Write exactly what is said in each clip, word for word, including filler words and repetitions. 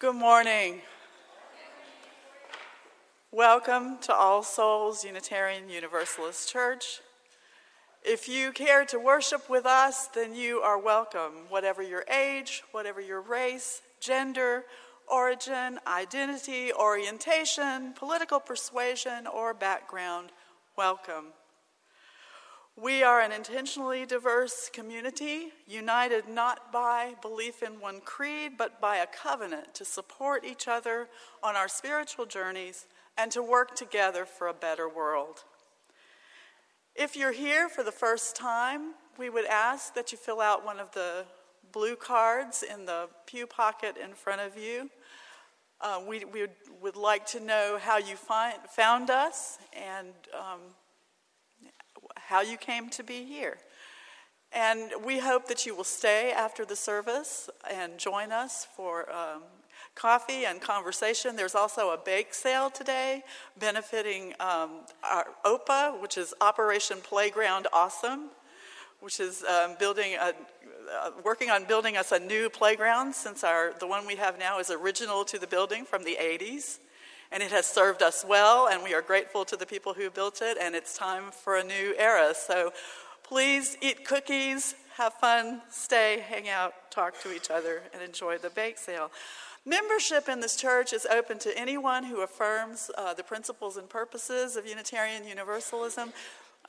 Good morning. Welcome to All Souls Unitarian Universalist Church. If you care to worship with us, then you are welcome, whatever your age, whatever your race, gender, origin, identity, orientation, political persuasion, or background, welcome. We are an intentionally diverse community, united not by belief in one creed, but by a covenant to support each other on our spiritual journeys and to work together for a better world. If you're here for the first time, we would ask that you fill out one of the blue cards in the pew pocket in front of you. Uh, we, we would like to know how you find, found us and um, how you came to be here. And we hope that you will stay after the service and join us for um, coffee and conversation. There's also a bake sale today benefiting um, our O P A, which is Operation Playground Awesome, which is um, building a, uh, working on building us a new playground since our the one we have now is original to the building from the eighties. And it has served us well, and we are grateful to the people who built it, and it's time for a new era. So please eat cookies, have fun, stay, hang out, talk to each other, and enjoy the bake sale. Membership in this church is open to anyone who affirms uh, the principles and purposes of Unitarian Universalism.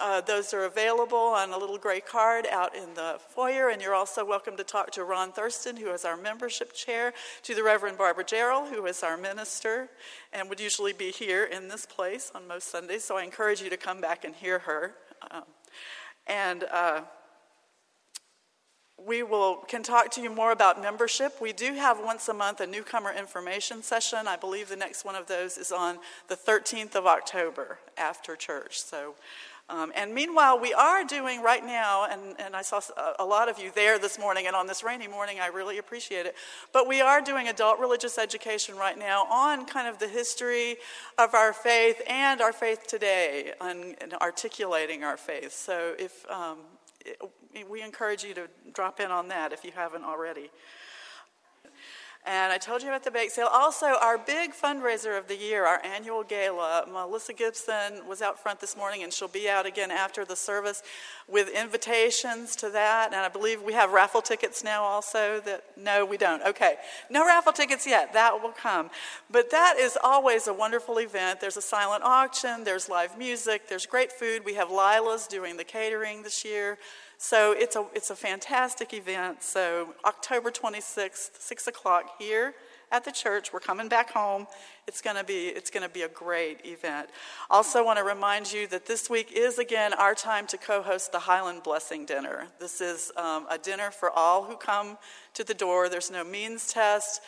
Uh, those are available on a little gray card out in the foyer, and you're also welcome to talk to Ron Thurston, who is our membership chair, to the Reverend Barbara Jarrell, who is our minister, and would usually be here in this place on most Sundays, so I encourage you to come back and hear her. Um, and uh, we will can talk to you more about membership. We do have once a month a newcomer information session. I believe the next one of those is on the thirteenth of October after church, so... Um, and meanwhile, we are doing right now, and, and I saw a lot of you there this morning, and on this rainy morning, I really appreciate it, but we are doing adult religious education right now on kind of the history of our faith and our faith today, and, and articulating our faith. So if um, it, we encourage you to drop in on that if you haven't already. And I told you about the bake sale. Also, our big fundraiser of the year, our annual gala, Melissa Gibson was out front this morning, and she'll be out again after the service with invitations to that. And I believe we have raffle tickets now also. That no, we don't. Okay. No raffle tickets yet. That will come. But that is always a wonderful event. There's a silent auction. There's live music. There's great food. We have Lila's doing the catering this year. So it's a it's a fantastic event. So October twenty-sixth, six o'clock here at the church. We're coming back home. It's gonna be it's gonna be a great event. Also want to remind you that this week is again our time to co-host the Highland Blessing Dinner. This is um, a dinner for all who come to the door. There's no means test.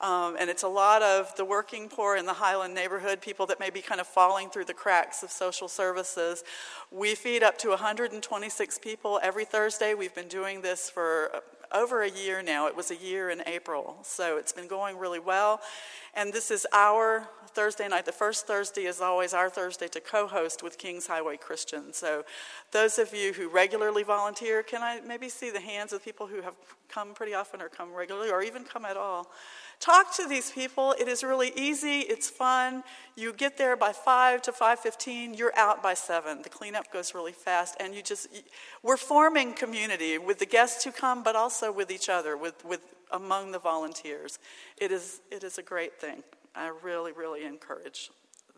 Um, and it's a lot of the working poor in the Highland neighborhood, people that may be kind of falling through the cracks of social services. We feed up to one hundred twenty-six people every Thursday. We've been doing this for over a year now. It was a year in April, so it's been going really well. And this is our Thursday night. The first Thursday is always our Thursday to co-host with Kings Highway Christians. So those of you who regularly volunteer, can I maybe see the hands of people who have come pretty often or come regularly or even come at all? Talk to these people. It is really easy. It's fun. You get there by five to five fifteen. You're out by seven. The cleanup goes really fast. And you just, we're forming community with the guests who come, but also with each other, with, with among the volunteers. It is, it is a great thing. I really, really encourage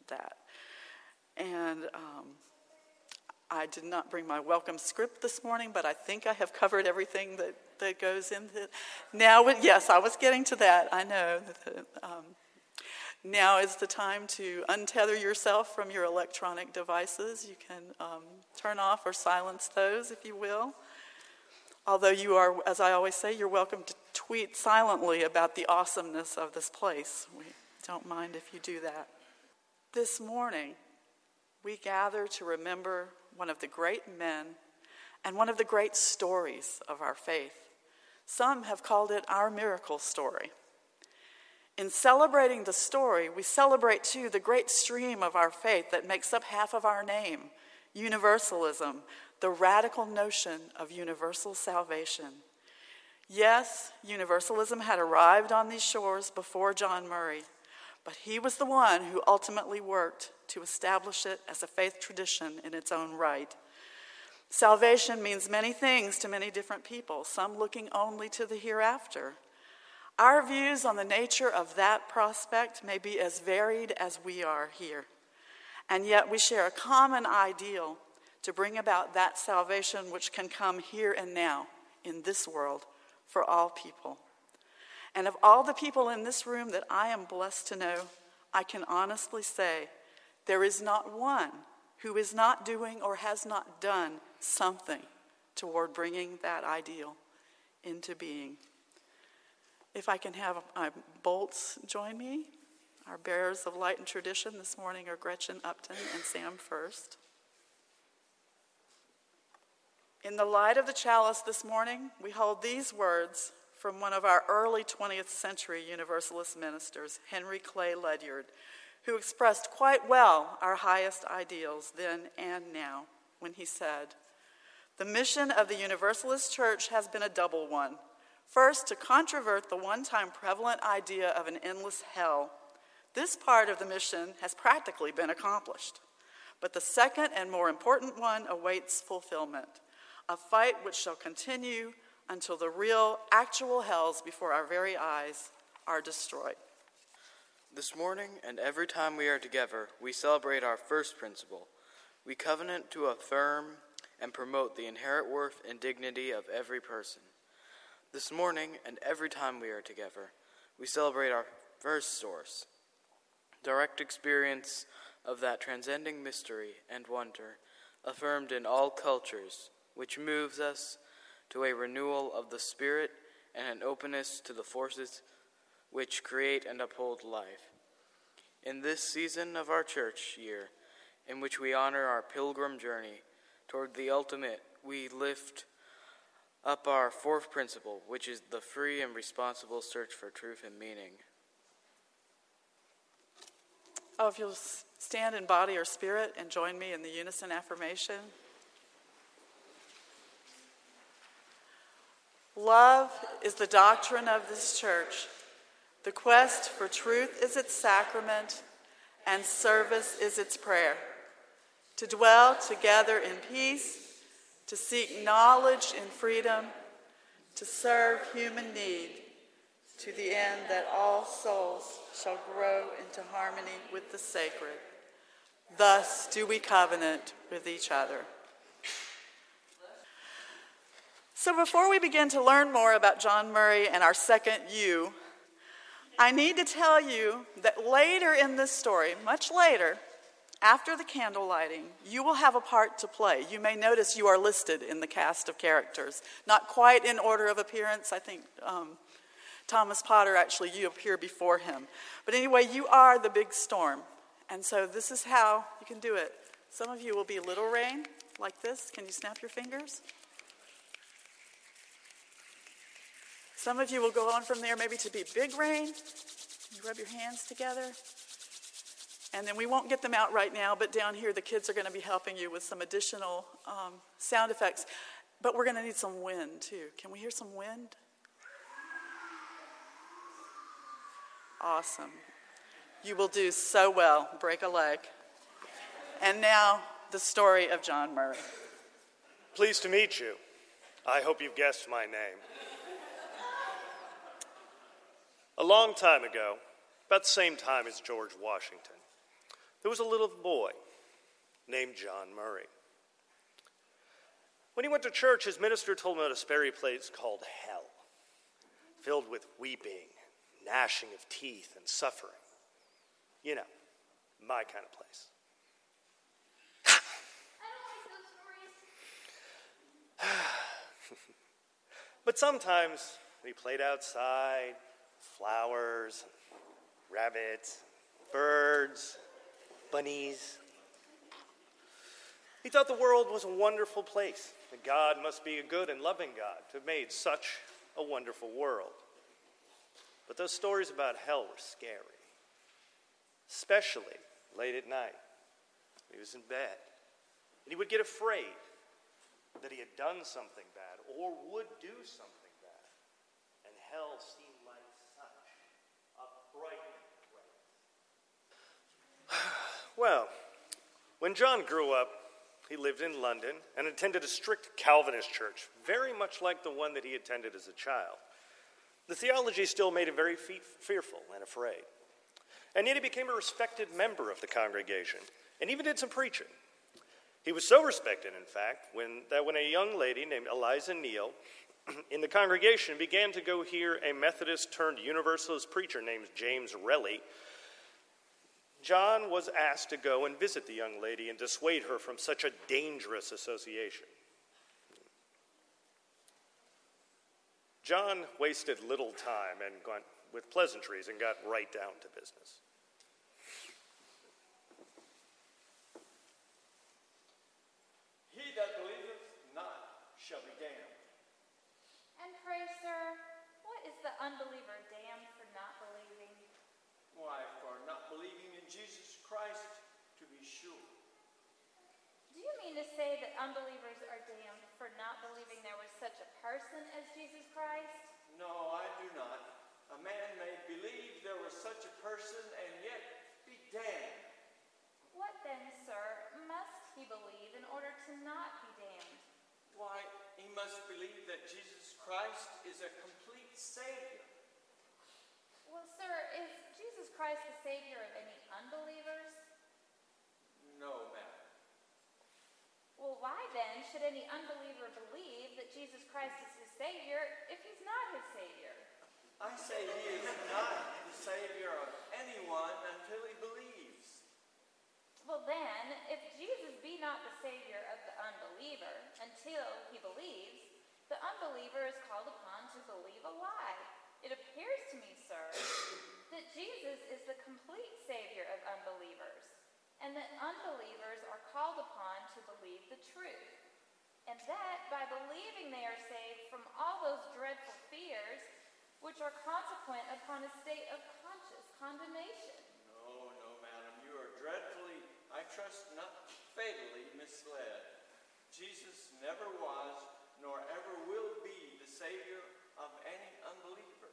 that. And um, I did not bring my welcome script this morning, but I think I have covered everything that, that goes into it. Now, yes, I was getting to that. I know. Um, now is the time to untether yourself from your electronic devices. You can um, turn off or silence those, if you will. Although you are, as I always say, you're welcome to tweet silently about the awesomeness of this place. We don't mind if you do that. This morning, we gather to remember one of the great men and one of the great stories of our faith. Some have called it our miracle story. In celebrating the story, we celebrate, too, the great stream of our faith that makes up half of our name, Universalism, the radical notion of universal salvation. Yes, Universalism had arrived on these shores before John Murray, but he was the one who ultimately worked to establish it as a faith tradition in its own right. Salvation means many things to many different people, some looking only to the hereafter. Our views on the nature of that prospect may be as varied as we are here, and yet we share a common ideal to bring about that salvation which can come here and now in this world for all people. And of all the people in this room that I am blessed to know, I can honestly say there is not one who is not doing or has not done something toward bringing that ideal into being. If I can have my bolts join me, our bearers of light and tradition this morning are Gretchen Upton and Sam First. In the light of the chalice this morning, we hold these words from one of our early twentieth century Universalist ministers, Henry Clay Ledyard, who expressed quite well our highest ideals then and now when he said, "The mission of the Universalist Church has been a double one. First, to controvert the one-time prevalent idea of an endless hell. This part of the mission has practically been accomplished. But the second and more important one awaits fulfillment, a fight which shall continue until the real, actual hells before our very eyes are destroyed." This morning and every time we are together, we celebrate our first principle. We covenant to affirm and promote the inherent worth and dignity of every person. This morning and every time we are together, we celebrate our first source, direct experience of that transcending mystery and wonder, affirmed in all cultures, which moves us to a renewal of the spirit and an openness to the forces which create and uphold life. In this season of our church year, in which we honor our pilgrim journey toward the ultimate, we lift up our fourth principle, which is the free and responsible search for truth and meaning. Oh, if you'll stand in body or spirit and join me in the unison affirmation. Love is the doctrine of this church. The quest for truth is its sacrament, and service is its prayer. To dwell together in peace, to seek knowledge in freedom, to serve human need, to the end that all souls shall grow into harmony with the sacred. Thus do we covenant with each other. So before we begin to learn more about John Murray and our second you, I need to tell you that later in this story, much later, after the candle lighting, you will have a part to play. You may notice you are listed in the cast of characters. Not quite in order of appearance. I think um, Thomas Potter, actually, you appear before him. But anyway, you are the big storm. And so this is how you can do it. Some of you will be little rain, like this. Can you snap your fingers? Some of you will go on from there maybe to be big rain. You rub your hands together. And then we won't get them out right now, but down here the kids are going to be helping you with some additional um, sound effects. But we're going to need some wind, too. Can we hear some wind? Awesome. You will do so well. Break a leg. And now, the story of John Murray. Pleased to meet you. I hope you've guessed my name. A long time ago, about the same time as George Washington, there was a little boy named John Murray. When he went to church, his minister told him about a scary place called hell, filled with weeping, gnashing of teeth, and suffering. You know, my kind of place. I don't like those stories. But sometimes we played outside, flowers, rabbits, birds, bunnies. He thought the world was a wonderful place, that God must be a good and loving God to have made such a wonderful world. But those stories about hell were scary, especially late at night when he was in bed. And he would get afraid that he had done something bad or would do something bad. hell seemed like such a bright place. Well, when John grew up, he lived in London and attended a strict Calvinist church, very much like the one that he attended as a child. The theology still made him very fe- fearful and afraid. And yet he became a respected member of the congregation and even did some preaching. He was so respected, in fact, when, that when a young lady named Eliza Neal in the congregation began to go hear a Methodist-turned-Universalist preacher named James Relly, John was asked to go and visit the young lady and dissuade her from such a dangerous association. John wasted little time and got, with pleasantries and got right down to business. He that believeth not shall be damned. And pray, sir, what is the unbeliever damned for not believing? Why, for not believing in Jesus Christ, to be sure. Do you mean to say that unbelievers are damned for not believing there was such a person as Jesus Christ? No, I do not. A man may believe there was such a person and yet be damned. What then, sir, must he believe in order to not be damned? Why, he must believe that Jesus Christ is a complete Savior. Well, sir, is Jesus Christ the Savior of any unbelievers? No, ma'am. Well, why then should any unbeliever believe that Jesus Christ is his Savior if he's not his Savior? I say he is not the Savior of anyone until he believes. Well then, if Jesus be not the Savior of the unbeliever until he believes, the unbeliever is called upon to believe a lie. It appears to me, sir, that Jesus is the complete Savior of unbelievers, and that unbelievers are called upon to believe the truth, and that by believing they are saved from all those dreadful fears which are consequent upon a state of conscious condemnation. No, no, madam, you are dreadful. I trust not fatally misled. Jesus never was, nor ever will be, the Savior of any unbeliever.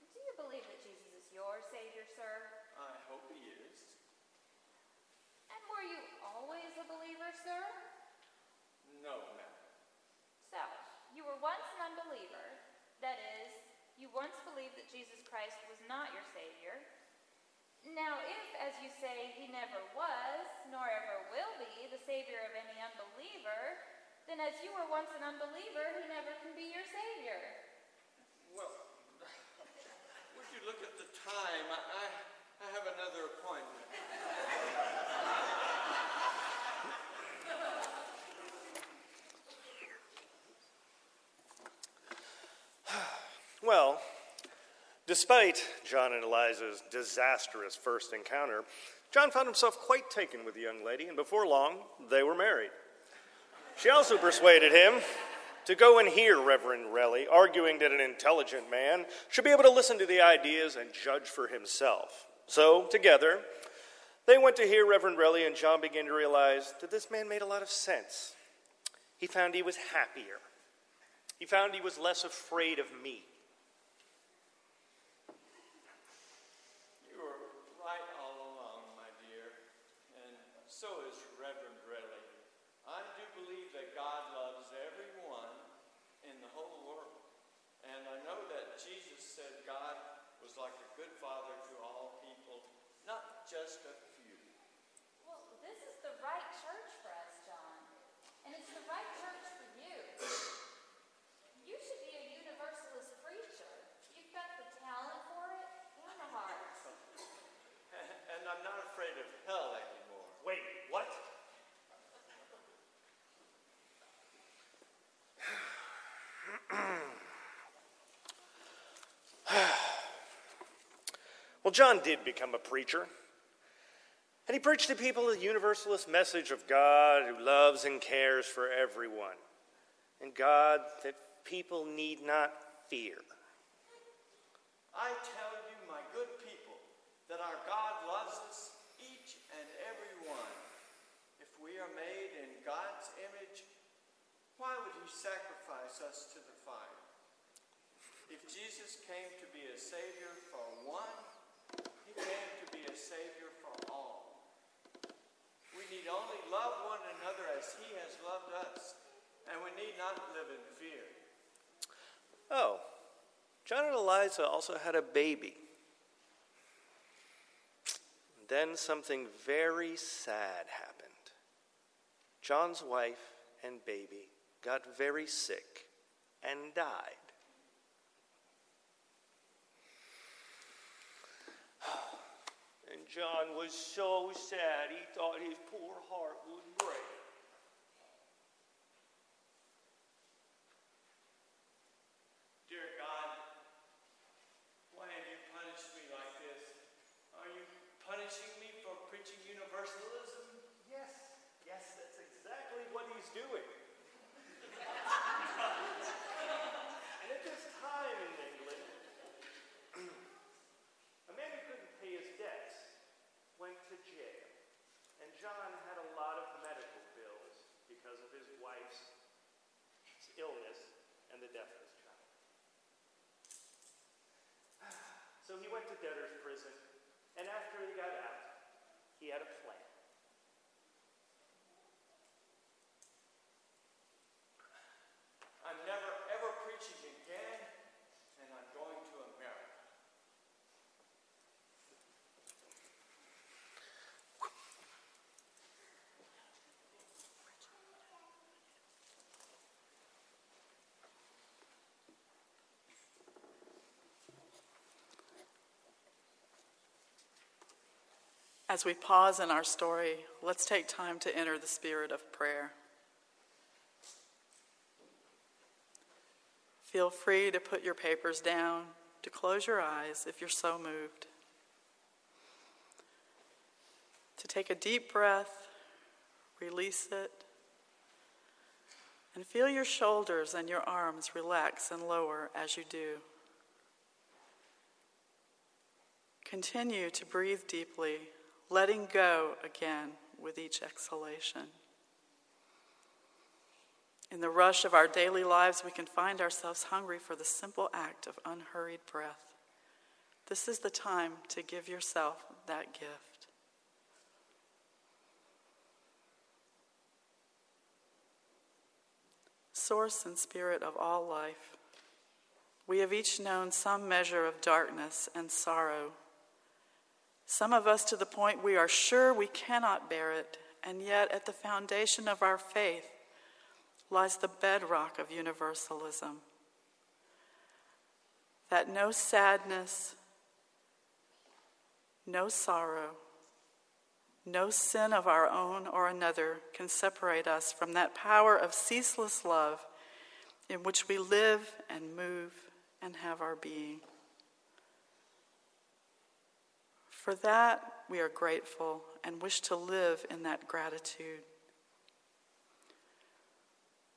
Do you believe that Jesus is your Savior, sir? I hope he is. And were you always a believer, sir? No, ma'am. So, you were once an unbeliever. That is, you once believed that Jesus Christ was not your Savior. Now, if, as you say, he never was, nor ever will be, the Savior of any unbeliever, then as you were once an unbeliever, he never can be your Savior. Well, would you look at the time? I, I have another appointment. Well, despite John and Eliza's disastrous first encounter, John found himself quite taken with the young lady, and before long, they were married. She also persuaded him to go and hear Reverend Relly, arguing that an intelligent man should be able to listen to the ideas and judge for himself. So, together, they went to hear Reverend Relly, and John began to realize that this man made a lot of sense. He found he was happier. He found he was less afraid of me. So is Reverend Relly. I do believe that God loves everyone in the whole world. And I know that Jesus said God was like a good father to all people, not just a few. Well, this is the right church for us, John. And it's the right church for you. You should be a universalist preacher. You've got the talent for it and the heart. And I'm not afraid of hell anymore. Wait, what? Well, John did become a preacher. And he preached to people the universalist message of God who loves and cares for everyone. And God that people need not fear. I tell you, my good people, that our God loves us. We are made in God's image. Why would he sacrifice us to the fire? If Jesus came to be a Savior for one, he came to be a Savior for all. We need only love one another as he has loved us, and we need not live in fear. Oh, John and Eliza also had a baby. Then something very sad happened. John's wife and baby got very sick and died. And John was so sad, he thought his poor heart would break. Doing. And at this time in England, a man who couldn't pay his debts went to jail. And John had a lot of medical bills because of his wife's illness and the death of his child. So he went to debtor's prison, and after he got out, he had a plan. As we pause in our story, let's take time to enter the spirit of prayer. Feel free to put your papers down, to close your eyes if you're so moved. To take a deep breath, release it, and feel your shoulders and your arms relax and lower as you do. Continue to breathe deeply, letting go again with each exhalation. In the rush of our daily lives, we can find ourselves hungry for the simple act of unhurried breath. This is the time to give yourself that gift. Source and spirit of all life, we have each known some measure of darkness and sorrow. Some of us to the point we are sure we cannot bear it, and yet at the foundation of our faith lies the bedrock of universalism. That no sadness, no sorrow, no sin of our own or another can separate us from that power of ceaseless love in which we live and move and have our being. For that, we are grateful and wish to live in that gratitude.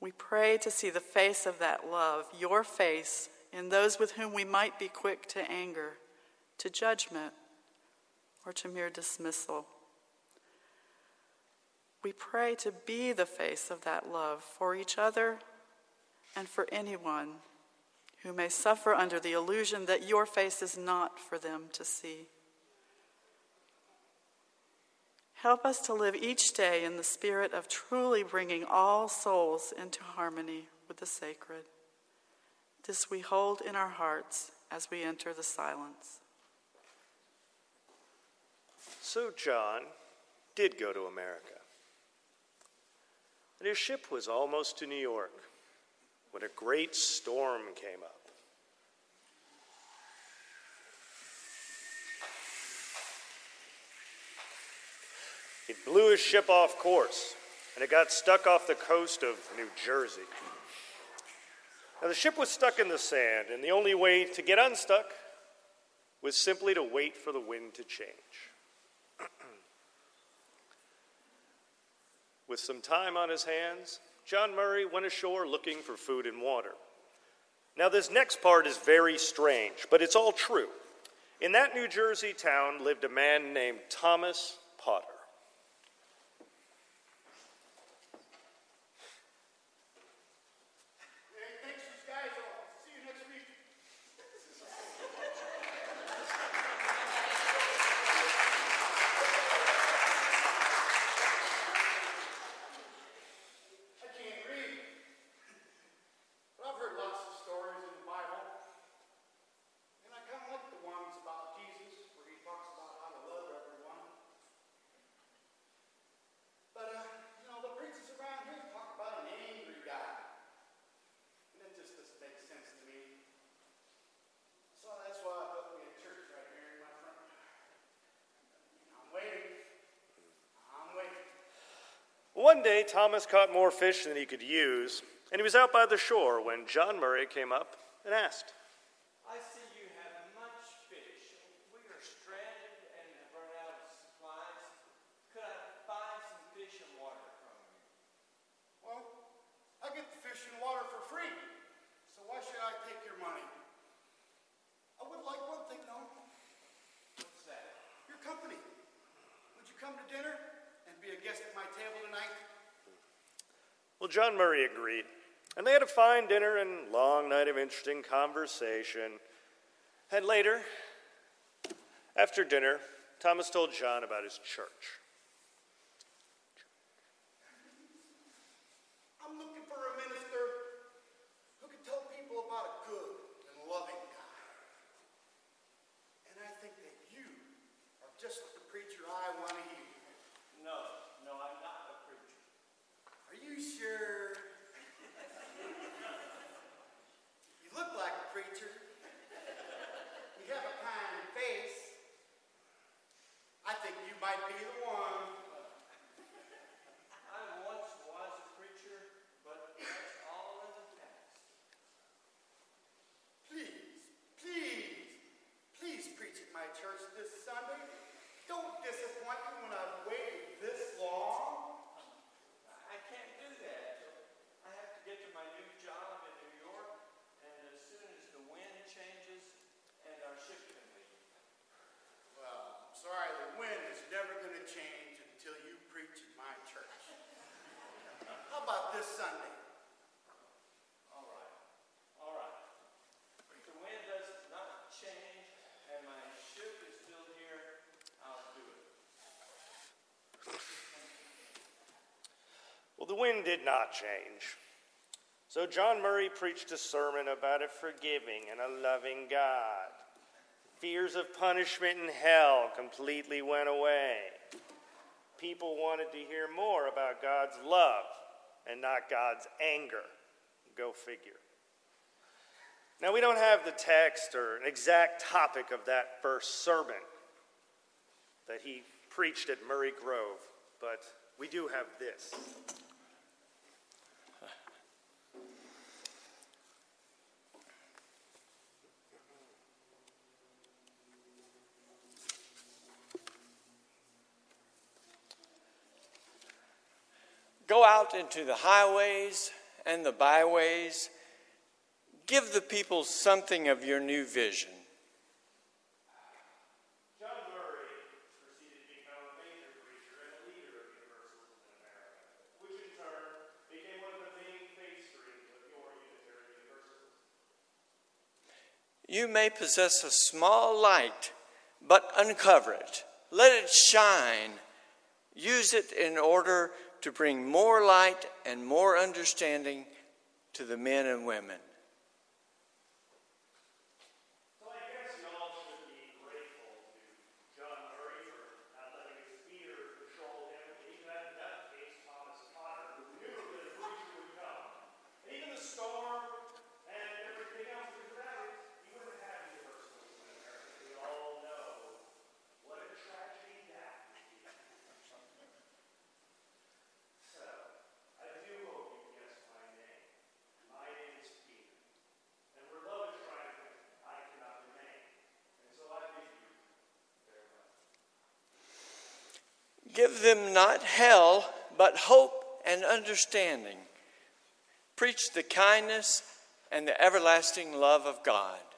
We pray to see the face of that love, your face, in those with whom we might be quick to anger, to judgment, or to mere dismissal. We pray to be the face of that love for each other and for anyone who may suffer under the illusion that your face is not for them to see. Help us to live each day in the spirit of truly bringing all souls into harmony with the sacred. This we hold in our hearts as we enter the silence. So John did go to America. And his ship was almost to New York when a great storm came up. It blew his ship off course, and it got stuck off the coast of New Jersey. Now, the ship was stuck in the sand, and the only way to get unstuck was simply to wait for the wind to change. With some time on his hands, John Murray went ashore looking for food and water. Now, this next part is very strange, but it's all true. In that New Jersey town lived a man named Thomas Potter. one day, Thomas caught more fish than he could use, and he was out by the shore when John Murray came up and asked, "I see you have much fish. We are stranded and have run out of supplies. Could I buy some fish and water from you?" "Well, I get the fish and water for free, so why should I take your money? I would like one thing, though." "What's that?" "Your company. Would you come to dinner and be a guest at my table tonight?" Well, John Murray agreed, and they had a fine dinner and long night of interesting conversation. And later, after dinner, Thomas told John about his church. "I'm looking for a minister who can tell people about a good and loving God. And I think that you are just the preacher I want to hear." "No, no, I'm not a preacher." "Are you sure? You look like a preacher. You have a kind face. I think you might be the one." "I once was a preacher, but that's all in the past." "Please, please, please preach at my church this Sunday. Don't disappoint me when I've waited this long." "I can't do that. I have to get to my new job in New York, and as soon as the wind changes and our ship can leave." "Well, I'm sorry, the wind is never going to change until you preach at my church. How about this Sunday?" "All right, all right. If the wind does not change and my ship is still here, I'll do it." Well, the wind did not change. So John Murray preached a sermon about a forgiving and a loving God. Fears of punishment and hell completely went away. People wanted to hear more about God's love and not God's anger. Go figure. Now, we don't have the text or an exact topic of that first sermon that he preached at Murray Grove, but we do have this. "Go out into the highways and the byways. Give the people something of your new vision." John Murray proceeded to become a major preacher and a leader of Universalism in America, which in turn became one of the main faith streams of your Unitarian Universalism. "You may possess a small light, but uncover it. Let it shine. Use it in order to bring more light and more understanding to the men and women." So I guess we all should be grateful to John Murray for not letting his fear control him. Even in that case, Thomas Potter, who knew that a preacher would come. And even the storm and everything else was around, he would have had universalism in America. We all know what a tragedy that would be. "Give them not hell, but hope and understanding. Preach the kindness and the everlasting love of God."